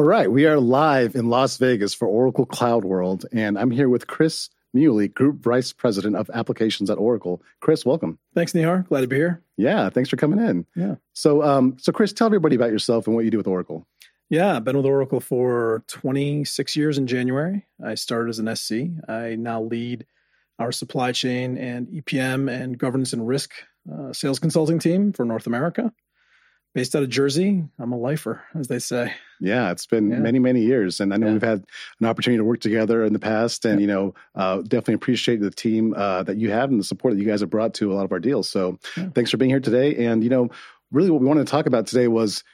All right, we are live in Las Vegas for Oracle Cloud World, and I'm here with Chris Muley, Group Vice President of Applications at Oracle. Chris, welcome. Thanks, Nihar. Glad to be here. Yeah, thanks for coming in. Yeah. So Chris, tell everybody about yourself and what you do with Oracle. Yeah, I've been with Oracle for 26 years in January. I started as an SC. I now lead our supply chain and EPM and governance and risk sales consulting team for North America. Based out of Jersey, I'm a lifer, as they say. Yeah, it's been many, many years. And I know we've had an opportunity to work together in the past. And, definitely appreciate the team that you have and the support that you guys have brought to a lot of our deals. So thanks for being here today. And, really what we wanted to talk about today was,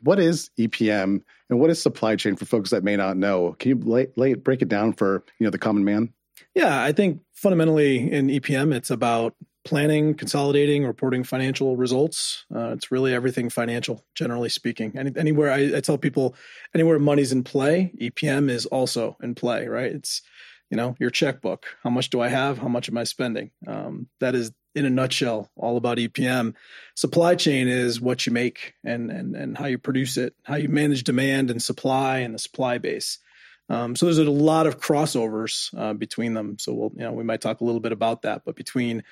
what is EPM and what is supply chain for folks that may not know? Can you break it down for, the common man? Yeah, I think fundamentally in EPM, it's about planning, consolidating, reporting financial results. It's really everything financial, generally speaking. Anywhere I tell people, anywhere money's in play, EPM is also in play, right? It's, your checkbook. How much do I have? How much am I spending? That is, in a nutshell, all about EPM. Supply chain is what you make and how you produce it, how you manage demand and supply and the supply base. So there's a lot of crossovers between them. So we'll, we might talk a little bit about that, but between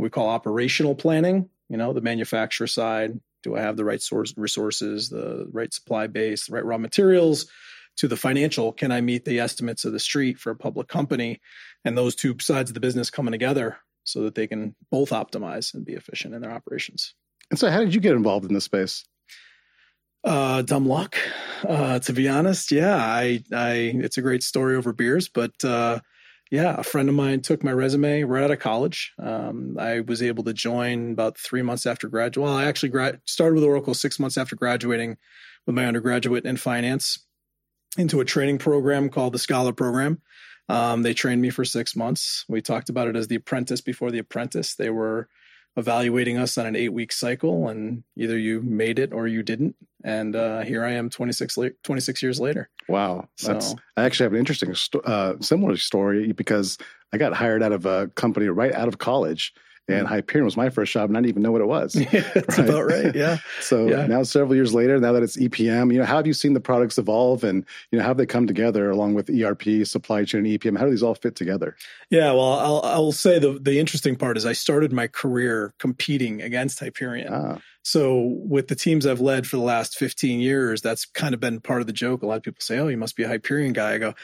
we call operational planning, the manufacturer side, do I have the right resources, the right supply base, the right raw materials, to the financial, can I meet the estimates of the street for a public company, and those two sides of the business coming together so that they can both optimize and be efficient in their operations. And so how did you get involved in this space? Dumb luck, to be honest. Yeah, I it's a great story over beers, but yeah, a friend of mine took my resume right out of college. I was able to join about 3 months after graduate. Well, I actually started with Oracle 6 months after graduating with my undergraduate in finance into a training program called the Scholar Program. They trained me for 6 months. We talked about it as the apprentice before the apprentice. They were evaluating us on an 8-week cycle, and either you made it or you didn't. And here I am 26 years later. Wow. That's, I actually have an interesting similar story because I got hired out of a company right out of college, and Hyperion was my first job, and I didn't even know what it was. Yeah, that's right? About right, yeah. Now several years later, now that it's EPM, how have you seen the products evolve, and how have they come together along with ERP, supply chain, and EPM? How do these all fit together? Yeah, well, I'll say the interesting part is I started my career competing against Hyperion. Ah. So with the teams I've led for the last 15 years, that's kind of been part of the joke. A lot of people say, oh, you must be a Hyperion guy. I go,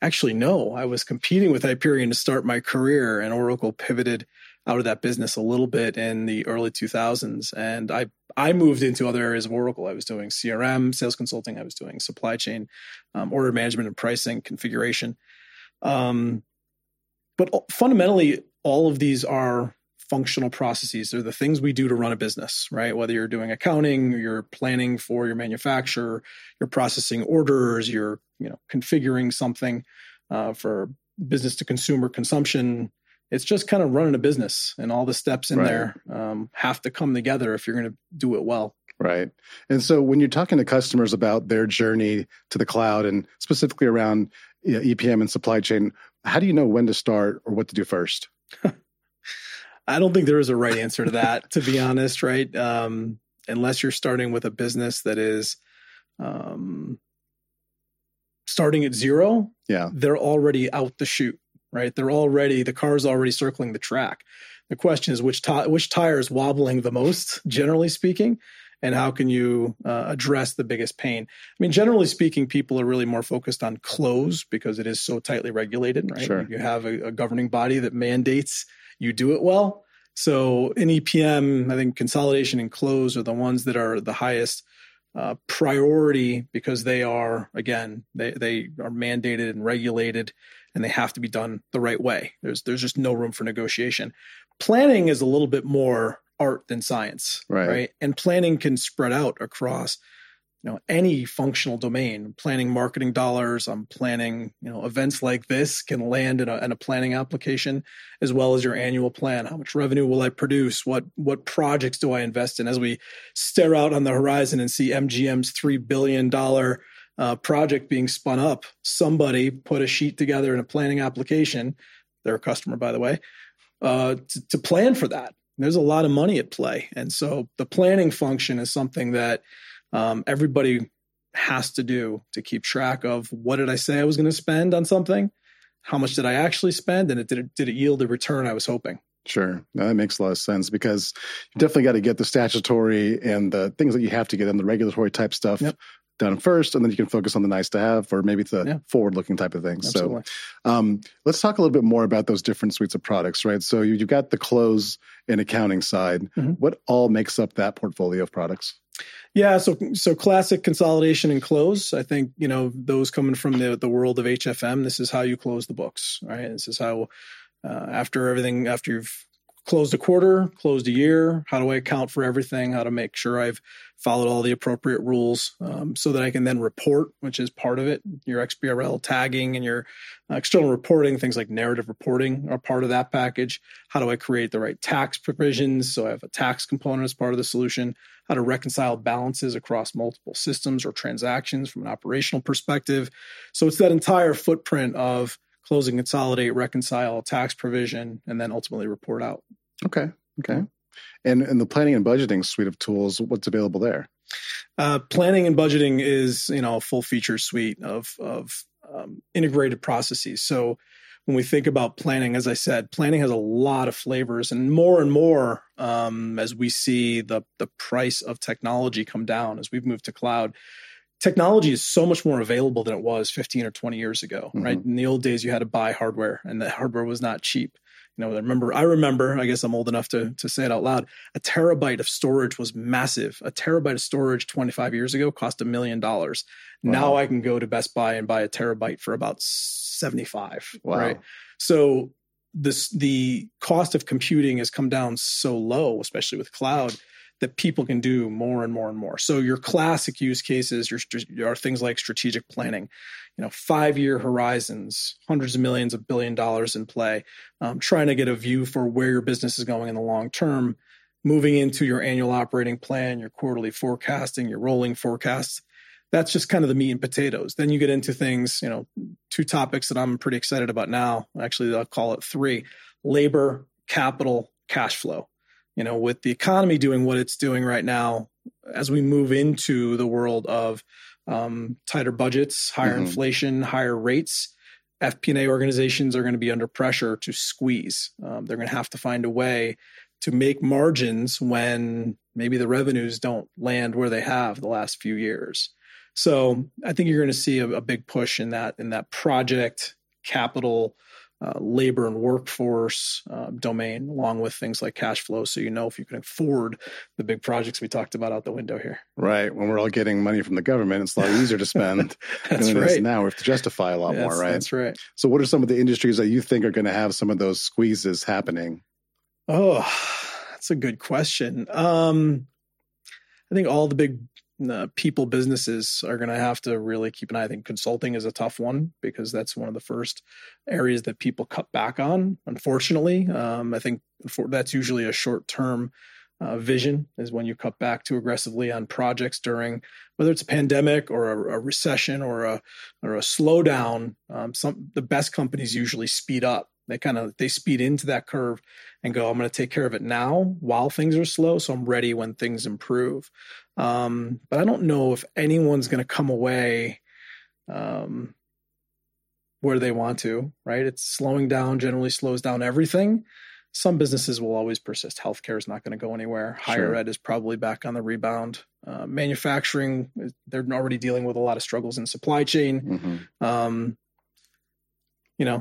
actually, no. I was competing with Hyperion to start my career, and Oracle pivoted out of that business a little bit in the early 2000s. And I moved into other areas of Oracle. I was doing CRM, sales consulting. I was doing supply chain, order management and pricing, configuration. But fundamentally, all of these are functional processes. They're the things we do to run a business, right? Whether you're doing accounting, you're planning for your manufacturer, you're processing orders, you're configuring something for business to consumer consumption. It's just kind of running a business, and all the steps in there have to come together if you're going to do it well. Right. And so when you're talking to customers about their journey to the cloud and specifically around EPM and supply chain, how do you know when to start or what to do first? I don't think there is a right answer to that, to be honest, right? Unless you're starting with a business that is starting at zero, they're already out the chute. Right? They're already, the car's already circling the track. The question is which tire is wobbling the most, generally speaking, and how can you address the biggest pain? I mean, generally speaking, people are really more focused on close because it is so tightly regulated, right? Sure. You have a governing body that mandates you do it well. So in EPM, I think consolidation and close are the ones that are the highest priority because they are, again, they are mandated and regulated, and they have to be done the right way. There's just no room for negotiation. Planning is a little bit more art than science, right? And planning can spread out across, any functional domain. Planning marketing dollars, I'm planning, events like this can land in a planning application, as well as your annual plan. How much revenue will I produce? What projects do I invest in? As we stare out on the horizon and see MGM's $3 billion project being spun up, somebody put a sheet together in a planning application, they're a customer, by the way, to plan for that. And there's a lot of money at play. And so the planning function is something that everybody has to do to keep track of what did I say I was going to spend on something, how much did I actually spend, and did it yield the return I was hoping? Sure. No, that makes a lot of sense because you definitely got to get the statutory and the things that you have to get in the regulatory type stuff done first, and then you can focus on the nice to have or maybe the forward-looking type of things. Absolutely. So let's talk a little bit more about those different suites of products, right? So you've got the close and accounting side. Mm-hmm. What all makes up that portfolio of products? Yeah, so classic consolidation and close. I think, those coming from the world of HFM, this is how you close the books, right? This is how... after you've closed a quarter, closed a year, how do I account for everything? How to make sure I've followed all the appropriate rules so that I can then report, which is part of it. Your XBRL tagging and your external reporting, things like narrative reporting are part of that package. How do I create the right tax provisions? So I have a tax component as part of the solution. How to reconcile balances across multiple systems or transactions from an operational perspective. So it's that entire footprint of closing, consolidate, reconcile, tax provision, and then ultimately report out. Okay. And the planning and budgeting suite of tools, what's available there? Planning and budgeting is, a full feature suite of integrated processes. So when we think about planning, as I said, planning has a lot of flavors, and more as we see the price of technology come down as we've moved to cloud. Technology is so much more available than it was 15 or 20 years ago, right? Mm-hmm. In the old days, you had to buy hardware, and the hardware was not cheap. I remember, I guess I'm old enough to say it out loud, a terabyte of storage was massive. A terabyte of storage 25 years ago cost $1 million. Wow. Now I can go to Best Buy and buy a terabyte for about $75, wow, right? So the cost of computing has come down so low, especially with cloud, that people can do more and more and more. So your classic use cases are things like strategic planning, 5-year horizons, hundreds of millions, $1 billion in play, trying to get a view for where your business is going in the long term, moving into your annual operating plan, your quarterly forecasting, your rolling forecasts. That's just kind of the meat and potatoes. Then you get into things, two topics that I'm pretty excited about now. Actually, I'll call it three: labor, capital, cash flow. With the economy doing what it's doing right now, as we move into the world of tighter budgets, higher mm-hmm. inflation, higher rates, FP&A organizations are going to be under pressure to squeeze. They're going to have to find a way to make margins when maybe the revenues don't land where they have the last few years. So I think you're going to see a big push in that project, capital, labor and workforce domain, along with things like cash flow. So if you can afford the big projects we talked about out the window here. Right. When we're all getting money from the government, it's a lot easier to spend than it is now. We have to justify a lot more, right? That's right. So what are some of the industries that you think are going to have some of those squeezes happening? Oh, that's a good question. I think all the big people businesses are going to have to really keep an eye. I think consulting is a tough one because that's one of the first areas that people cut back on, unfortunately. I think that's usually a short-term vision, is when you cut back too aggressively on projects during, whether it's a pandemic or a recession or a slowdown. The best companies usually speed up. They speed into that curve and go, I'm going to take care of it now while things are slow, so I'm ready when things improve. But I don't know if anyone's going to come away where they want to, right? It's slowing down, generally slows down everything. Some businesses will always persist. Healthcare is not going to go anywhere. Higher ed is probably back on the rebound. Manufacturing, they're already dealing with a lot of struggles in supply chain. Mm-hmm.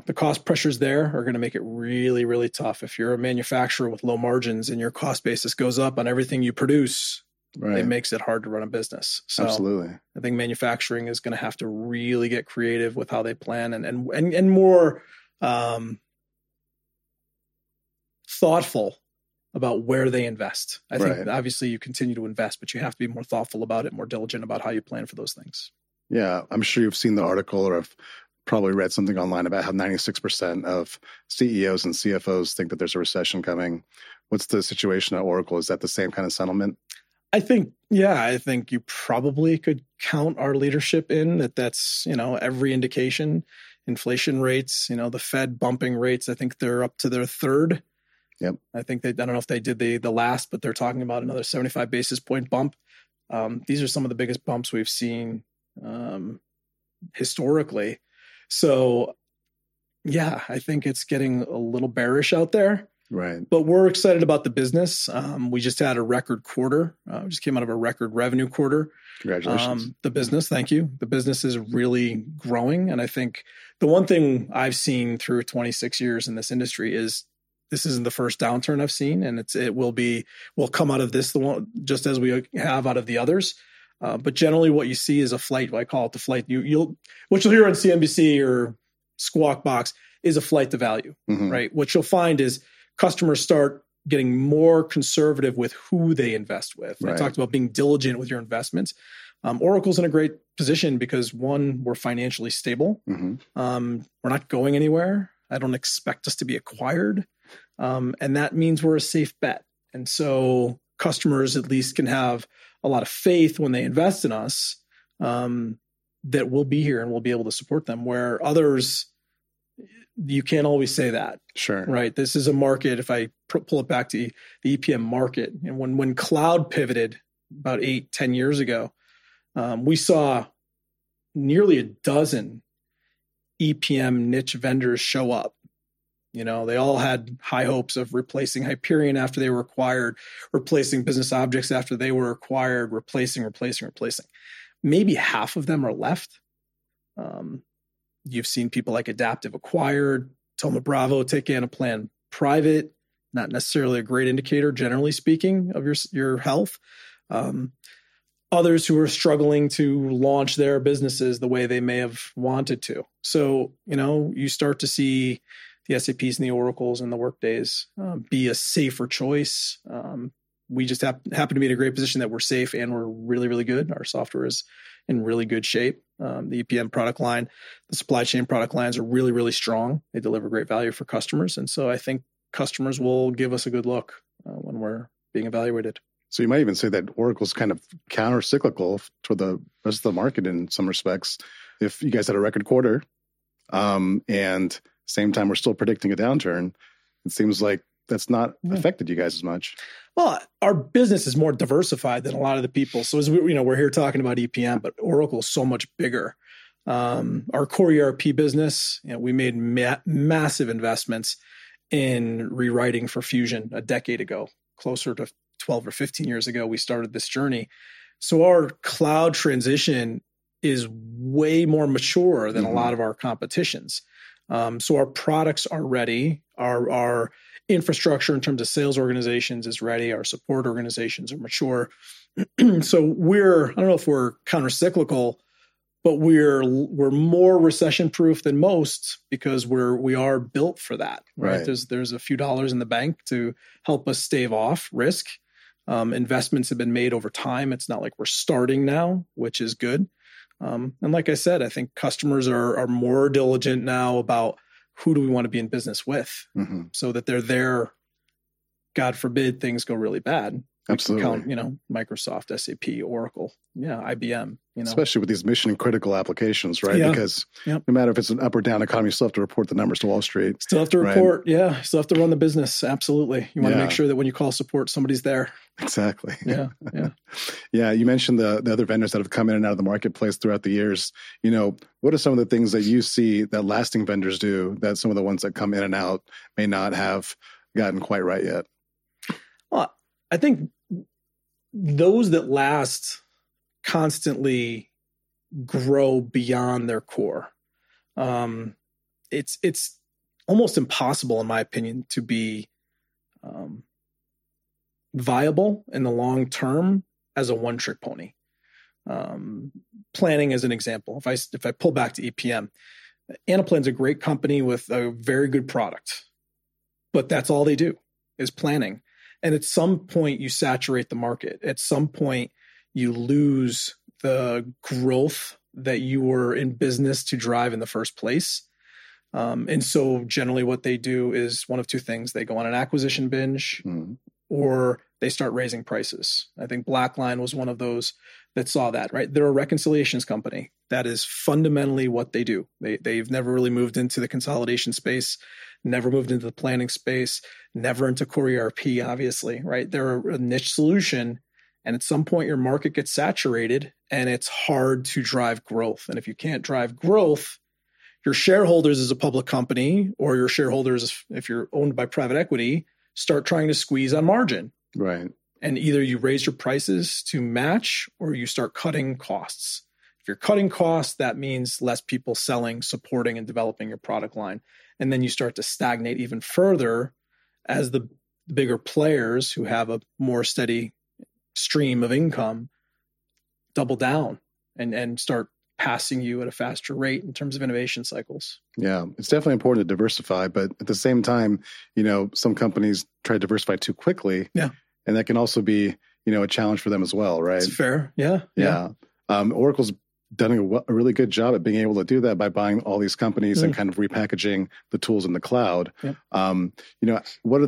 The cost pressures there are going to make it really, really tough. If you're a manufacturer with low margins and your cost basis goes up on everything you produce, right, it makes it hard to run a business. So absolutely. I think manufacturing is going to have to really get creative with how they plan and more thoughtful about where they invest. I think obviously you continue to invest, but you have to be more thoughtful about it, more diligent about how you plan for those things. Yeah, I'm sure you've seen the article or have probably read something online about how 96% of CEOs and CFOs think that there's a recession coming. What's the situation at Oracle? Is that the same kind of sentiment? I think you probably could count our leadership in that. That's, every indication. Inflation rates, the Fed bumping rates, I think they're up to their third. Yep. I think I don't know if they did the last, but they're talking about another 75 basis point bump. These are some of the biggest bumps we've seen historically. So yeah, I think it's getting a little bearish out there. Right. But we're excited about the business. We just had a record quarter. We just came out of a record revenue quarter. Congratulations. The business, thank you. The business is really growing. And I think the one thing I've seen through 26 years in this industry is this isn't the first downturn I've seen. And we'll come out of this the one, just as we have out of the others. But generally what you see is a flight. I call it the flight. What you'll hear on CNBC or Squawk Box is a flight to value, right? What you'll find is customers start getting more conservative with who they invest with. Right. I talked about being diligent with your investments. Oracle's in a great position because, one, we're financially stable. We're not going anywhere. I don't expect us to be acquired. And that means we're a safe bet. And so customers at least can have a lot of faith when they invest in us, that we'll be here and we'll be able to support them, where others... You can't always say that. Sure. Right. This is a market. If I pull it back to the EPM market, and when cloud pivoted about 8-10 years ago, we saw nearly a dozen EPM niche vendors show up. You know, they all had high hopes of replacing Hyperion after they were acquired, replacing Business Objects after they were acquired, replacing. Maybe half of them are left. You've seen people like Adaptive acquired, Thoma Bravo take Anaplan private, not necessarily a great indicator, generally speaking, of your health. Others who are struggling to launch their businesses the way they may have wanted to. So, you know, you start to see the SAPs and the Oracles and the Workdays be a safer choice. We just happen to be in a great position that we're safe and we're really, really good. Our software is in really good shape. The EPM product line, the supply chain product lines are really, really strong. They deliver great value for customers. And so I think customers will give us a good look when we're being evaluated. So you might even say that Oracle's kind of counter-cyclical to the rest of the market in some respects. If you guys had a record quarter and same time we're still predicting a downturn, it seems like that's not affected you guys as much. Well, our business is more diversified than a lot of the people. So as we, you know, we're here talking about EPM, but Oracle is so much bigger. Our core ERP business, you know, we made massive investments in rewriting for Fusion a decade ago, closer to 12 or 15 years ago, we started this journey. So our cloud transition is way more mature than a lot of our competitions. So our products are ready. Our infrastructure in terms of sales organizations is ready. Our support organizations are mature. So I don't know if we're counter-cyclical, but we're more recession-proof than most because we are built for that. Right? There's a few dollars in the bank to help us stave off risk. Investments have been made over time. It's not like we're starting now, which is good. And like I said, I think customers are more diligent now about who do we want to be in business with so that they're there. God forbid things go really bad. Absolutely. We can count, you know, Microsoft, SAP, Oracle, IBM, you know. Especially with these mission critical applications, right? Yeah. Because no matter if it's an up or down economy, you still have to report the numbers to Wall Street. Still have to report. Right? Yeah. Still have to run the business. Absolutely. You want to make sure that when you call support, somebody's there. Exactly. Yeah. Yeah. You mentioned the other vendors that have come in and out of the marketplace throughout the years. You know, what are some of the things that you see that lasting vendors do that some of the ones that come in and out may not have gotten quite right yet? Well, I think those that last constantly grow beyond their core. It's almost impossible, in my opinion, to be viable in the long term as a one-trick pony. Planning as an example. If I pull back to EPM, Anaplan's a great company with a very good product, but that's all they do is planning. And at some point, you saturate the market. At some point, you lose the growth that you were in business to drive in the first place. And so generally what they do is one of two things. They go on an acquisition binge or they start raising prices. I think Blackline was one of those that saw that, right? They're a reconciliations company. That is fundamentally what they do. They've never really moved into the consolidation space, never moved into the planning space, never into core ERP, obviously, right? They're a niche solution And at some point, your market gets saturated and it's hard to drive growth. And if you can't drive growth, your shareholders as a public company or your shareholders, if you're owned by private equity, start trying to squeeze on margin. Right. And either you raise your prices to match or you start cutting costs. If you're cutting costs, that means less people selling, supporting, and developing your product line. And then you start to stagnate even further as the bigger players who have a more steady stream of income double down and start passing you at a faster rate in terms of innovation cycles. Yeah, it's definitely important to diversify. But at the same time, you know, some companies try to diversify too quickly. Yeah. And that can also be, you know, a challenge for them as well, right? It's fair. Yeah. Oracle's done a really good job at being able to do that by buying all these companies and kind of repackaging the tools in the cloud. Yeah. You know, what are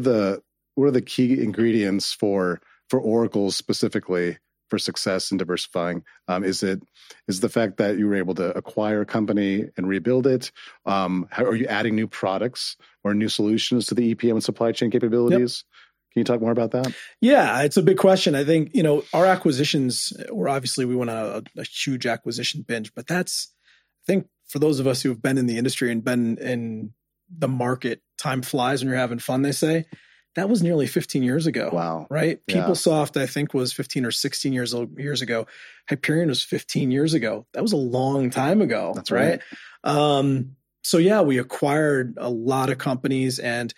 the key ingredients for Oracle specifically for success in diversifying? Is the fact that you were able to acquire a company and rebuild it? Are you adding new products or new solutions to the EPM and supply chain capabilities? Yep. Can you talk more about that? Yeah, it's a big question. I think, you know, our acquisitions, we're obviously, we went on a huge acquisition binge, but that's, I think for those of us who have been in the industry and been in the market, time flies when you're having fun, they say. That was nearly 15 years ago. Wow. Right? Yeah. PeopleSoft, I think, was 15 or 16 years ago. Hyperion was 15 years ago. That was a long time ago. That's right. So yeah, we acquired a lot of companies and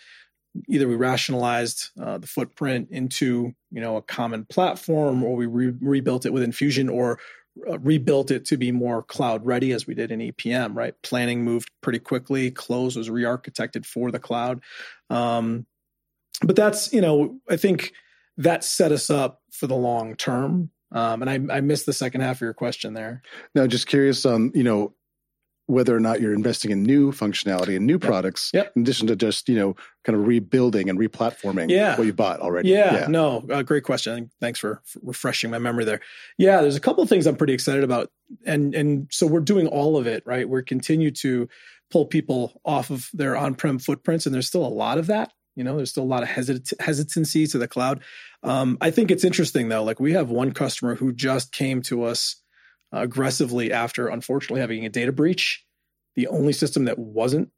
either we rationalized the footprint into, you know, a common platform, or we rebuilt it with Infusion, or rebuilt it to be more cloud ready, as we did in EPM. Right, planning moved pretty quickly. Close was re-architected for the cloud, but that's, you know, I think that set us up for the long term. And I missed the second half of your question there. No, just curious. You know, whether or not you're investing in new functionality and new products in addition to just, you know, kind of rebuilding and replatforming what you bought already. Great question. Thanks for refreshing my memory there. Yeah, there's a couple of things I'm pretty excited about. And so we're doing all of it, right? We're continue to pull people off of their on-prem footprints, and there's still a lot of that. You know, there's still a lot of hesitancy to the cloud. I think it's interesting, though. Like, we have one customer who just came to us aggressively after, unfortunately, having a data breach. The only system that wasn't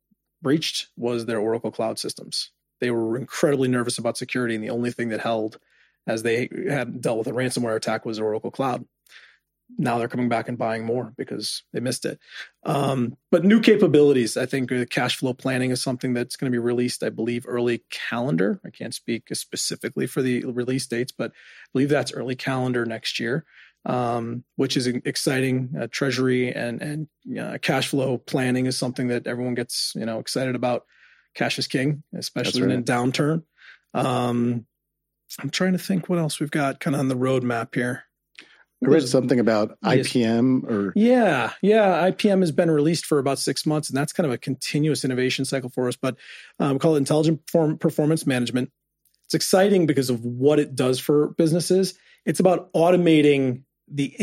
breached was their Oracle Cloud systems. They were incredibly nervous about security, and the only thing that held as they had dealt with a ransomware attack was Oracle Cloud. Now they're coming back and buying more because they missed it. But new capabilities, I think the cash flow planning is something that's going to be released, I believe, early calendar. I can't speak specifically for the release dates, but I believe that's early calendar next year. Which is exciting. Treasury and cash flow planning is something that everyone gets, you know, excited about. Cash is king, especially in a downturn. I'm trying to think what else we've got kind of on the roadmap here. I read something about IPM or... Yeah. IPM has been released for about 6 months, and that's kind of a continuous innovation cycle for us, but we call it intelligent performance management. It's exciting because of what it does for businesses. It's about automating the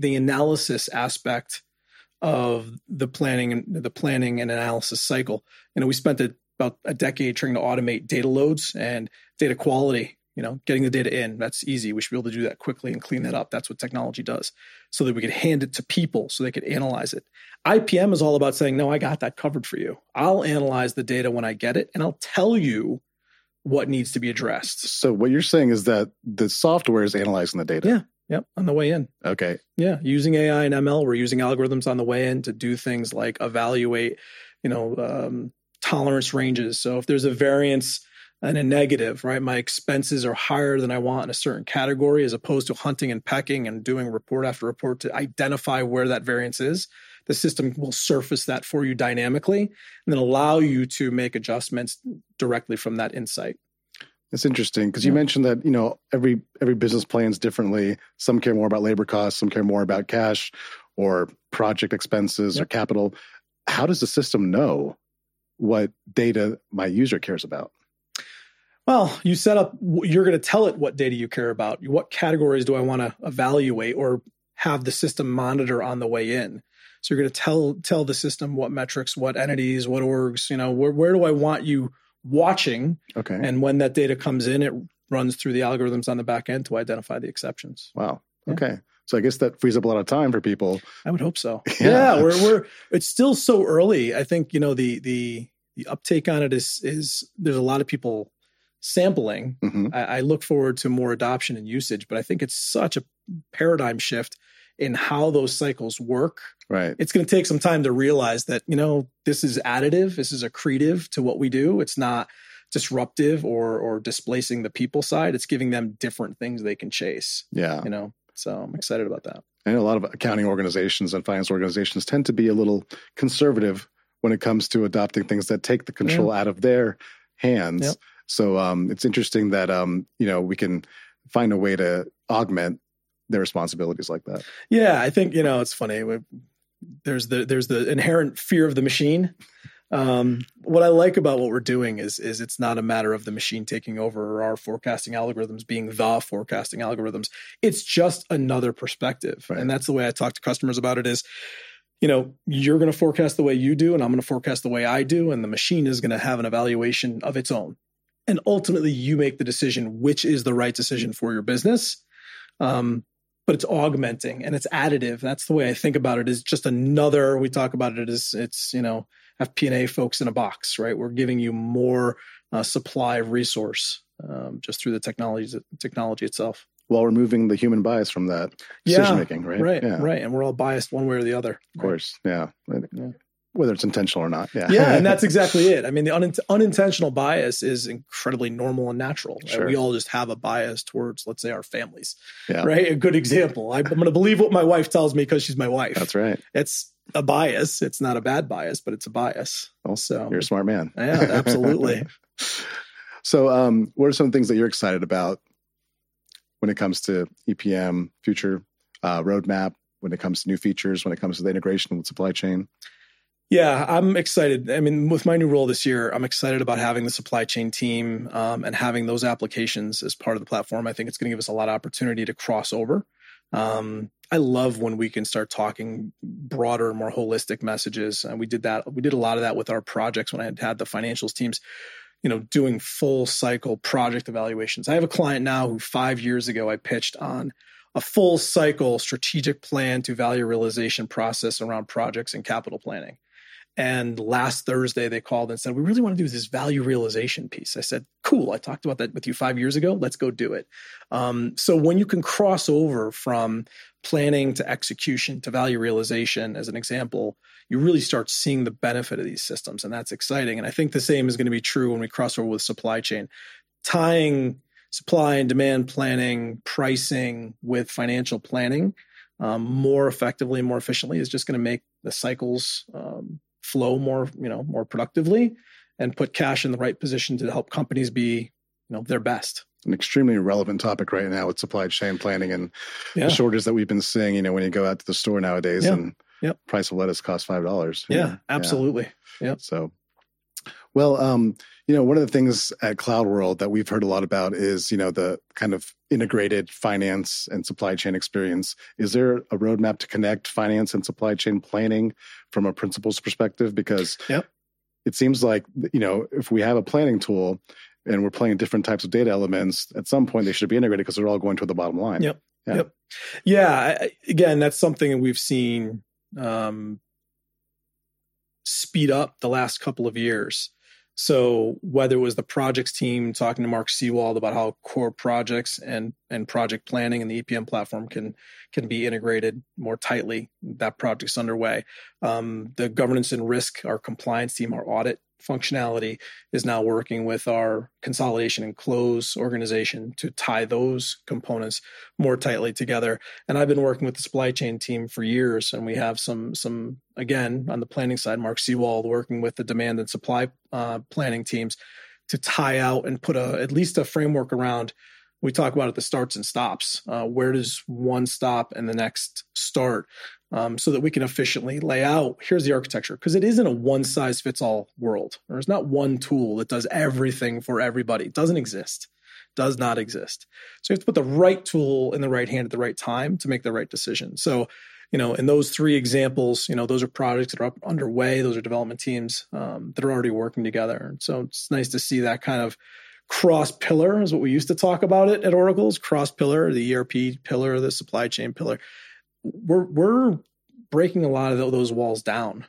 analysis aspect of the planning and analysis cycle. You know, we spent about a decade trying to automate data loads and data quality. You know, getting the data in, that's easy. We should be able to do that quickly and clean that up. That's what technology does, so that we could hand it to people so they could analyze it. IPM is all about saying, no, I got that covered for you. I'll analyze the data when I get it, and I'll tell you what needs to be addressed. So what you're saying is that the software is analyzing the data? Yeah. Yep. On the way in. Okay. Yeah. Using AI and ML, we're using algorithms on the way in to do things like evaluate, you know, tolerance ranges. So if there's a variance and a negative, right? My expenses are higher than I want in a certain category, as opposed to hunting and pecking and doing report after report to identify where that variance is. The system will surface that for you dynamically and then allow you to make adjustments directly from that insight. That's interesting, because you mentioned that, you know, every business plans differently. Some care more about labor costs, some care more about cash or project expenses or capital. How does the system know what data my user cares about? Well, you set up, you're going to tell it what data you care about. What categories do I want to evaluate or have the system monitor on the way in? So you're going to tell the system what metrics, what entities, what orgs, you know, where do I want you watching? Okay. And when that data comes in, it runs through the algorithms on the back end to identify the exceptions. Wow. Yeah. Okay. So I guess that frees up a lot of time for people. I would hope so. Yeah. It's still so early. I think, you know, the uptake on it is there's a lot of people sampling. Mm-hmm. I look forward to more adoption and usage, but I think it's such a paradigm shift in how those cycles work. Right. It's going to take some time to realize that, you know, this is additive. This is accretive to what we do. It's not disruptive or displacing the people side. It's giving them different things they can chase. Yeah. You know? So I'm excited about that. And a lot of accounting organizations and finance organizations tend to be a little conservative when it comes to adopting things that take the control out of their hands. Yep. So it's interesting that, you know, we can find a way to augment their responsibilities like that. Yeah, I think, you know, it's funny. There's the inherent fear of the machine. What I like about what we're doing is it's not a matter of the machine taking over or our forecasting algorithms being the forecasting algorithms. It's just another perspective. Right. And that's the way I talk to customers about it is, you know, you're going to forecast the way you do, and I'm going to forecast the way I do, and the machine is going to have an evaluation of its own. And ultimately, you make the decision, which is the right decision for your business. But it's augmenting and it's additive. That's the way I think about it is just another, we talk about it as it's, you know, FP&A folks in a box, right? We're giving you more supply of resource just through the technology itself. While removing the human bias from that decision-making, right? Right, yeah. Right. And we're all biased one way or the other. Of course, right? Yeah. Whether it's intentional or not. Yeah. Yeah. And that's exactly it. I mean, the unintentional bias is incredibly normal and natural. Right? Sure. We all just have a bias towards, let's say, our families, right? A good example. I'm going to believe what my wife tells me because she's my wife. That's right. It's a bias. It's not a bad bias, but it's a bias. Also, you're a smart man. Yeah, absolutely. So what are some things that you're excited about when it comes to EPM, future roadmap, when it comes to new features, when it comes to the integration with supply chain? Yeah, I'm excited. I mean, with my new role this year, I'm excited about having the supply chain team and having those applications as part of the platform. I think it's going to give us a lot of opportunity to cross over. I love when we can start talking broader, more holistic messages. And we did that. We did a lot of that with our projects when I had the financials teams, you know, doing full cycle project evaluations. I have a client now who 5 years ago I pitched on a full cycle strategic plan to value realization process around projects and capital planning. And last Thursday, they called and said, we really want to do this value realization piece. I said, cool. I talked about that with you 5 years ago. Let's go do it. So when you can cross over from planning to execution to value realization, as an example, you really start seeing the benefit of these systems. And that's exciting. And I think the same is going to be true when we cross over with supply chain. Tying supply and demand planning, pricing with financial planning more effectively and more efficiently is just going to make the cycles flow more, you know, more productively and put cash in the right position to help companies be, you know, their best. An extremely relevant topic right now with supply chain planning and the shortages that we've been seeing, you know, when you go out to the store nowadays and price of lettuce costs $5. Yeah, absolutely. Yeah. So, well, you know, one of the things at Cloud World that we've heard a lot about is, you know, the kind of integrated finance and supply chain experience. Is there a roadmap to connect finance and supply chain planning from a principles perspective? Because it seems like, you know, if we have a planning tool and we're playing different types of data elements, at some point they should be integrated because they're all going to the bottom line. Again, that's something we've seen speed up the last couple of years. So whether it was the projects team talking to Mark Seawald about how core projects and project planning and the EPM platform can be integrated more tightly, that project's underway. The governance and risk, our compliance team, our audit functionality is now working with our consolidation and close organization to tie those components more tightly together. And I've been working with the supply chain team for years, and we have some again, on the planning side, Mark Seawald working with the demand and supply planning teams to tie out and put at least a framework around, we talk about it, the starts and stops. Where does one stop and the next start? So that we can efficiently lay out, here's the architecture, because it isn't a one-size-fits-all world. There's not one tool that does everything for everybody. It doesn't exist, does not exist. So you have to put the right tool in the right hand at the right time to make the right decision. So, you know, in those three examples, you know, those are projects that are underway. Those are development teams that are already working together. So it's nice to see that kind of cross-pillar is what we used to talk about it at Oracle's cross-pillar, the ERP pillar, the supply chain pillar. We're breaking a lot of those walls down,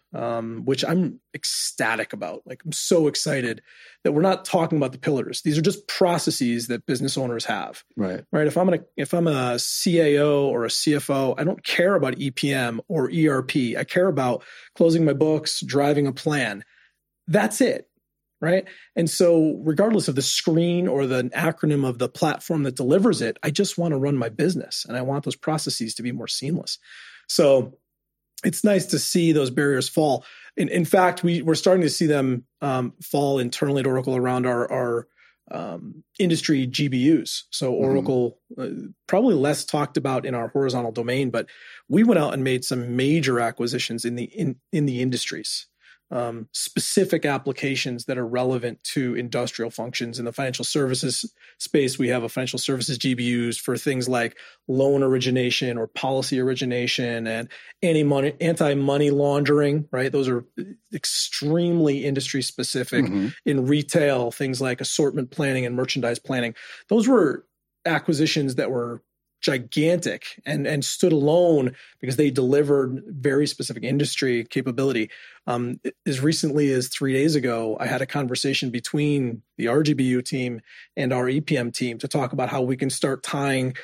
which I'm ecstatic about. Like, I'm so excited that we're not talking about the pillars. These are just processes that business owners have. Right. If I'm a CAO or a CFO, I don't care about EPM or ERP. I care about closing my books, driving a plan. That's it. Right. And so regardless of the screen or the acronym of the platform that delivers it, I just want to run my business and I want those processes to be more seamless. So it's nice to see those barriers fall. In fact, we're starting to see them fall internally at Oracle around our industry GBUs. So Oracle, probably less talked about in our horizontal domain, but we went out and made some major acquisitions in the industries, specific applications that are relevant to industrial functions. In the financial services space, we have a financial services GBUs for things like loan origination or policy origination and anti-money laundering, right? Those are extremely industry specific. In retail, things like assortment planning and merchandise planning. Those were acquisitions that were gigantic and stood alone because they delivered very specific industry capability. As recently as 3 days ago, I had a conversation between the RGBU team and our EPM team to talk about how we can start tying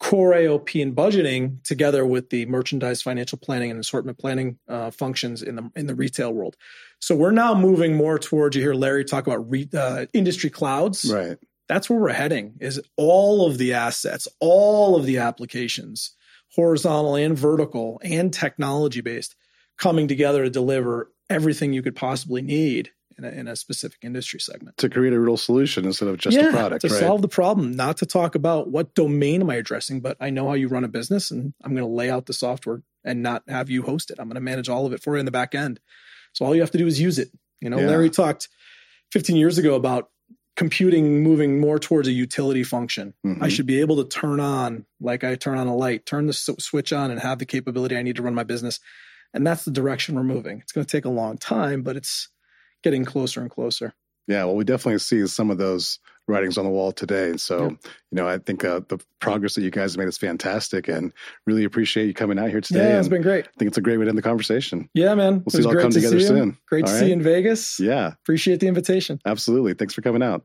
core AOP and budgeting together with the merchandise financial planning and assortment planning functions in the retail world. So we're now moving more towards, you hear Larry talk about industry clouds. Right. That's where we're heading, is all of the assets, all of the applications, horizontal and vertical and technology-based, coming together to deliver everything you could possibly need in a specific industry segment. To create a real solution instead of just a product, to solve the problem, not to talk about what domain am I addressing, but I know how you run a business and I'm going to lay out the software and not have you host it. I'm going to manage all of it for you in the back end. So all you have to do is use it. Larry talked 15 years ago about computing moving more towards a utility function. I should be able to turn on, like I turn on a light, turn the switch on and have the capability I need to run my business. And that's the direction we're moving. It's going to take a long time, but it's getting closer and closer. Yeah, well, we definitely see some of those writings on the wall today. And so, I think the progress that you guys have made is fantastic, and really appreciate you coming out here today. Yeah, it's been great. I think it's a great way to end the conversation. Yeah, man. We'll see you all come together soon. Great to see you in Vegas. Yeah. Appreciate the invitation. Absolutely. Thanks for coming out.